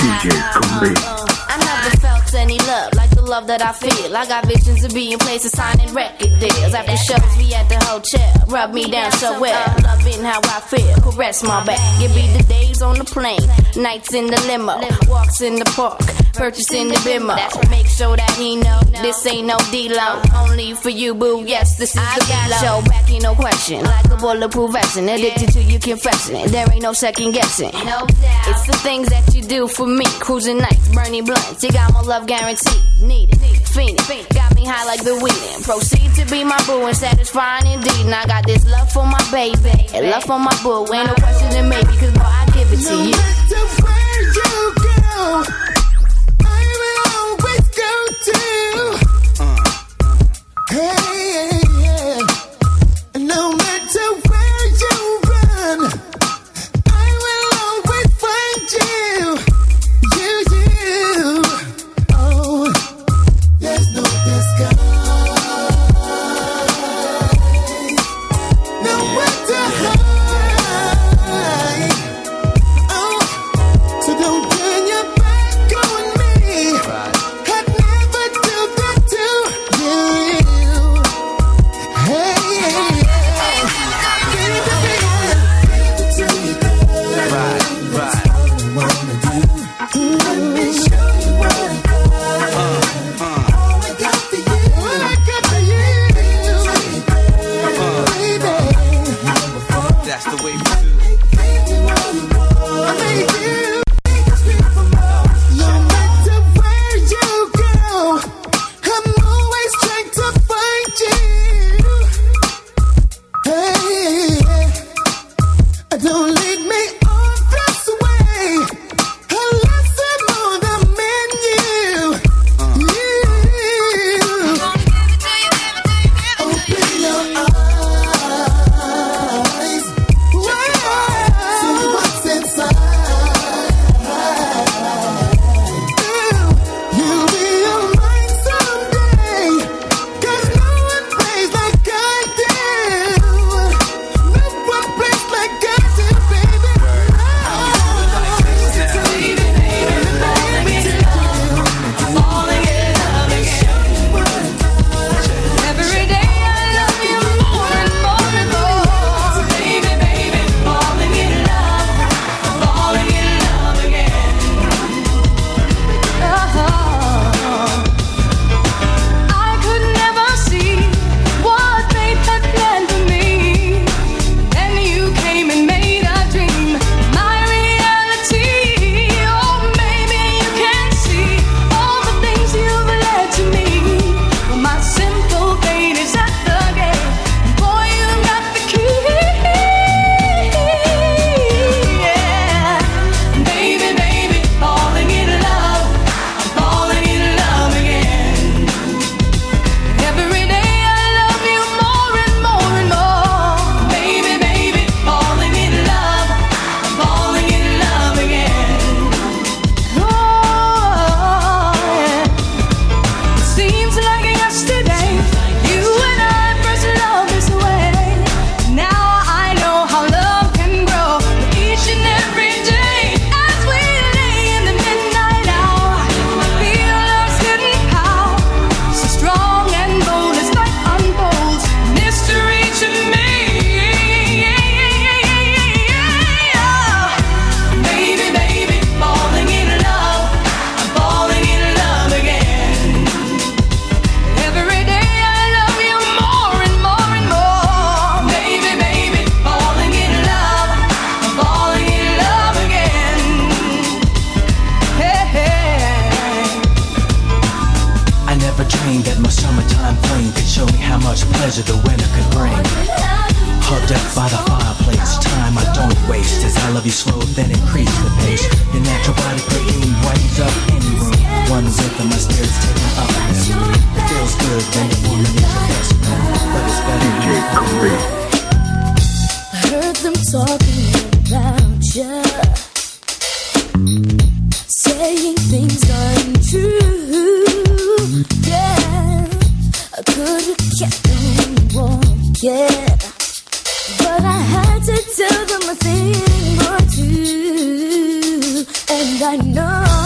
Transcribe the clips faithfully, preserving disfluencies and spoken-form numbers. D J Khaled. I never felt any love like the love that I feel. I got visions of being places, signing record deals. After shows, we at the hotel. Rub me down so well, loving how I feel. Caress my back. Give me the days on the plane, nights in the limo, walks in the park, purchasing the bimbo. Make sure that he know this ain't no D-Lo. Only for you, boo. Yes, this is the D-Lo. Back ain't no question. Like a bulletproof vestin', addicted to you confessing. There ain't no second guessing. It's the things that you do for me. Cruising nights, burning blunts. You got my love guaranteed. Need it, fiend it. Got me high like the weed. Proceed to be my boo and satisfying indeed. And I got this love for my baby and love for my boo. Ain't no question to me because boy, I give it to you. No matter where you go. I know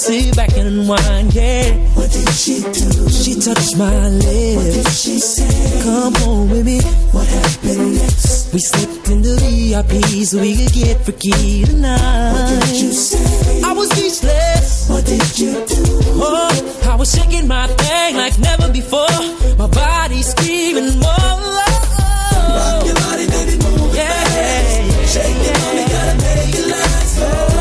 Sit back and unwind, yeah. What did she do? She touched my lips. What did she say? Come on with me. What happened next? We slipped into V I P so we could get freaky tonight. What did you say? I was speechless. What did you do? Oh, I was shaking my thing like never before. My body screaming more. Rock your body, baby, move yeah. Fast. Shake it on me, gotta make it last. Oh.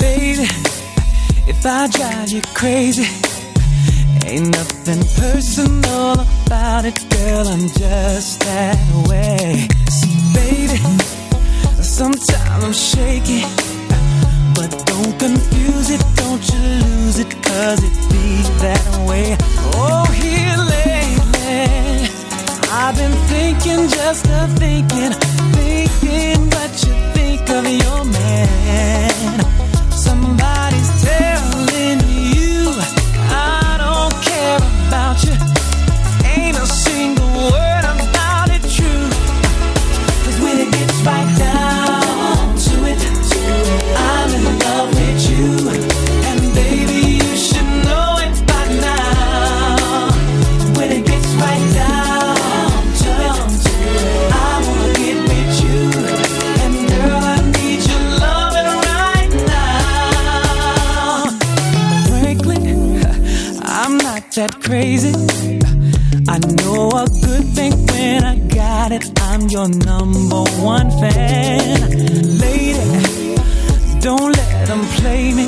Baby, if I drive you crazy, ain't nothing personal about it, girl, I'm just that way. See, baby, sometimes I'm shaky, but don't confuse it, don't you lose it, cause it be that way. Oh, here lately, I've been thinking, just a thinking, thinking what you think of your man. Somebody's telling you I don't care about you. Ain't a single word about it true. Cause when it gets right down to it, I'm in love with you. And baby, you should know it by now. When it gets right down to it, I wanna get with you. And girl, I need your loving right now. Frankly, I'm not that crazy. I know a good thing when I got it. I'm your number one fan. Lady, don't let them play me.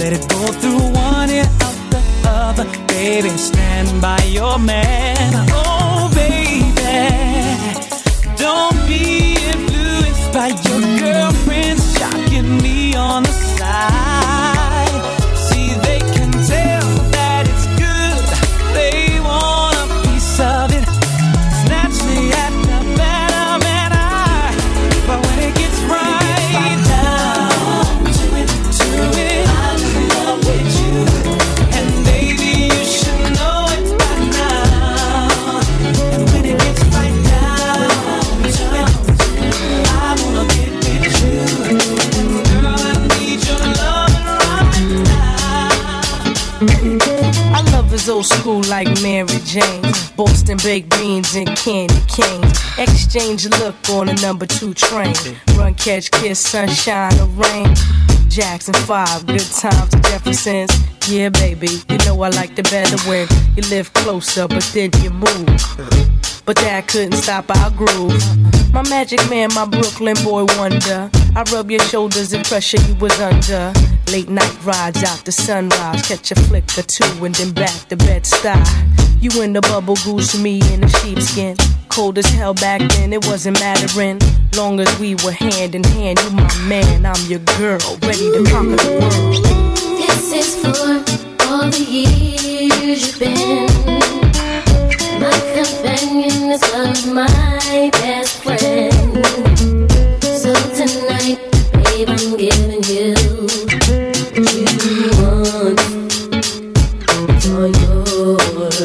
Let it go through one ear out the other. Baby, stand by your man. Oh, baby, don't be influenced by your girlfriends shocking me on the side. See, they can tell that it's good. They want a piece of it. Snatch me at the better man I. But when it gets right down to it, to it, I'm in love with you. And baby, you should know it by now. was old school like Mary Jane's, Boston baked beans and candy canes. Exchange a look on a number two train. Run, catch, kiss, sunshine or rain. Jackson five, good times to Jefferson's. Yeah, baby, you know I like the better when you live closer, but then you move. But that couldn't stop our groove. My magic man, my Brooklyn boy wonder. I rub your shoulders and pressure you was under. Late night rides out the sunrise, catch a flick or two and then back to Bed-Stuy. You in the bubble goose, me in the sheepskin. Cold as hell back then, it wasn't mattering. Long as we were hand in hand, you my man, I'm your girl, ready to conquer the world. This is for all the years you've been my companion, as well as my best friend. So tonight, babe, I'm giving you what you want for yours.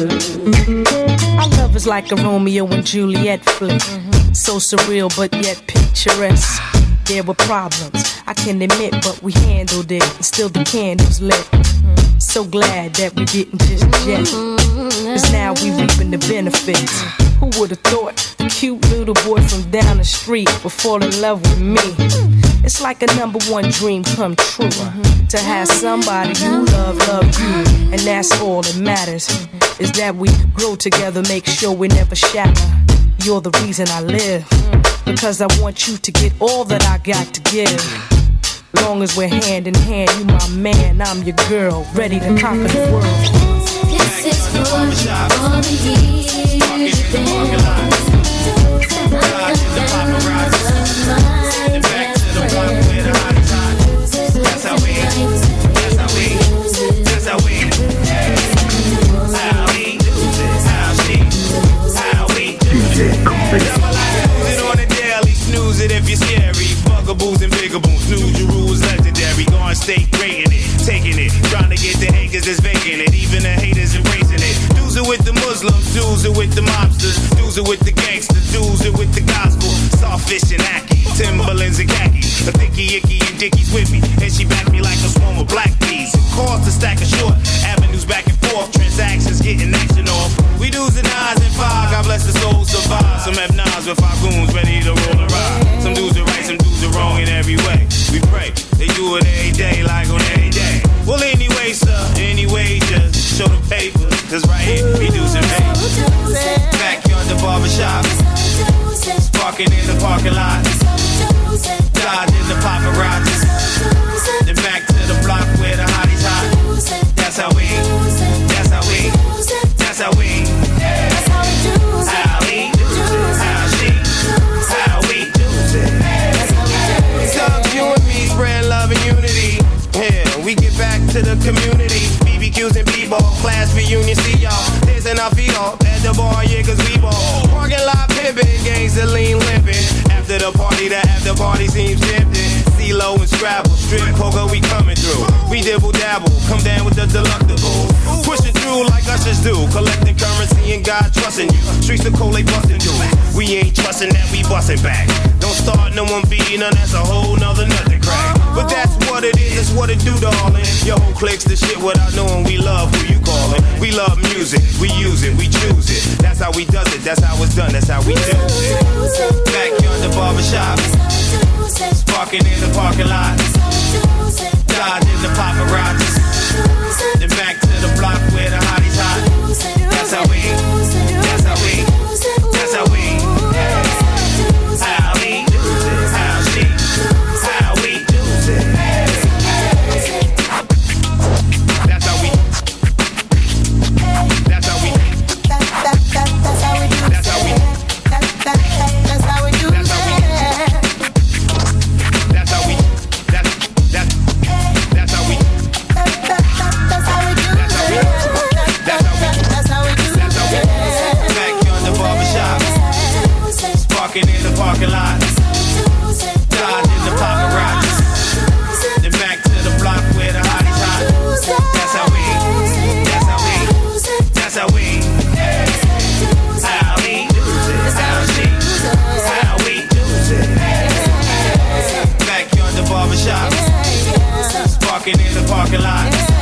Our love is like a Romeo and Juliet flick, mm-hmm. So surreal but yet picturesque. There were problems, I can admit, but we handled it, and still the candles lit. Mm-hmm. So glad that we didn't just jet, cause now we reaping the benefits. Who would've thought the cute little boy from down the street would fall in love with me? It's like a number one dream come true, mm-hmm. To have somebody you love, love you, and that's all that matters, mm-hmm. Is that we grow together, make sure we never shatter. You're the reason I live, because I want you to get all that I got to give. Long as we're hand in hand, you my man, I'm your girl, ready to conquer the world. This is for all the years you've been my companion, back to the one with the hottest hot. That's how we, that's how we, that's how we, that's how we do this, how she, how we do this. If you're scary, bugaboos and bigaboos, snooze your rules legendary. Gone state rating it, taking it, trying to get the haters that's vacant it. Even the haters embracing it. Do's it with the Muslims, do's it with the mobsters, do's it with the gangsters, do's it with the gospel. Sawfish and hacky, Timberlands and khaki. A thicky icky and dickies with me, and she back me like a swarm of black bees. Calls to stack of short, avenues back and forth, transactions getting action off. We do's and nines and five, God bless the soul survive. Some have nines with five goons ready to roll a ride. Some dudes are right, some dudes are wrong in every way. We pray, they do it every day, like on every day. Well, anyway, sir, anyway, just show the paper. Cause right here, we do some hate. Backyard the barbershop. Sparking in the parking lot. Dodging the paparazzi. Then back to the block where the hotties hot. That's how we, that's how we, that's how we, that's how we do it. How we do it, how she, how we do it. Cause you and me spread love and unity. Yeah, we get back to the community. B B Qs and b-ball, class reunion, see y'all. There's an Alfio at the bar, yeah, cause we ball. Parking lot pimpin', gangs that lean limpin'. After the party, the after party seems tempting. Low and Scrabble, strip poker, we coming through. We dibble dabble, come down with the delectable. Pushing through like ushers do, collecting currency and God trusting you. Streets of cold, they busting you. We ain't trusting that, we busting back. Don't start no one beating, that's a whole nother nothing crack. But that's what it is, that's what it do, darling. Yo, clicks the shit without knowing we love who you callin'. We love music, we use it, we choose it. That's how we does it, that's how it's done, that's how we do it. Backyard the barbershop. Sparking in the parking lot. Dodging the paparazzi. Then back to the block where the hotties hot. That's how we, that's how we, that's how we, how we do it, how she, how we do it. That's how we, that's how we, that's how we do it. That's how we, that's how we do it. In the parking lot, dodging the paparazzi. Then back to the block where the hotties hot. That's how we, that's how we, that's how we, how we do it, how she, how we do it. Backyard the barbershop, sparking in the parking lot.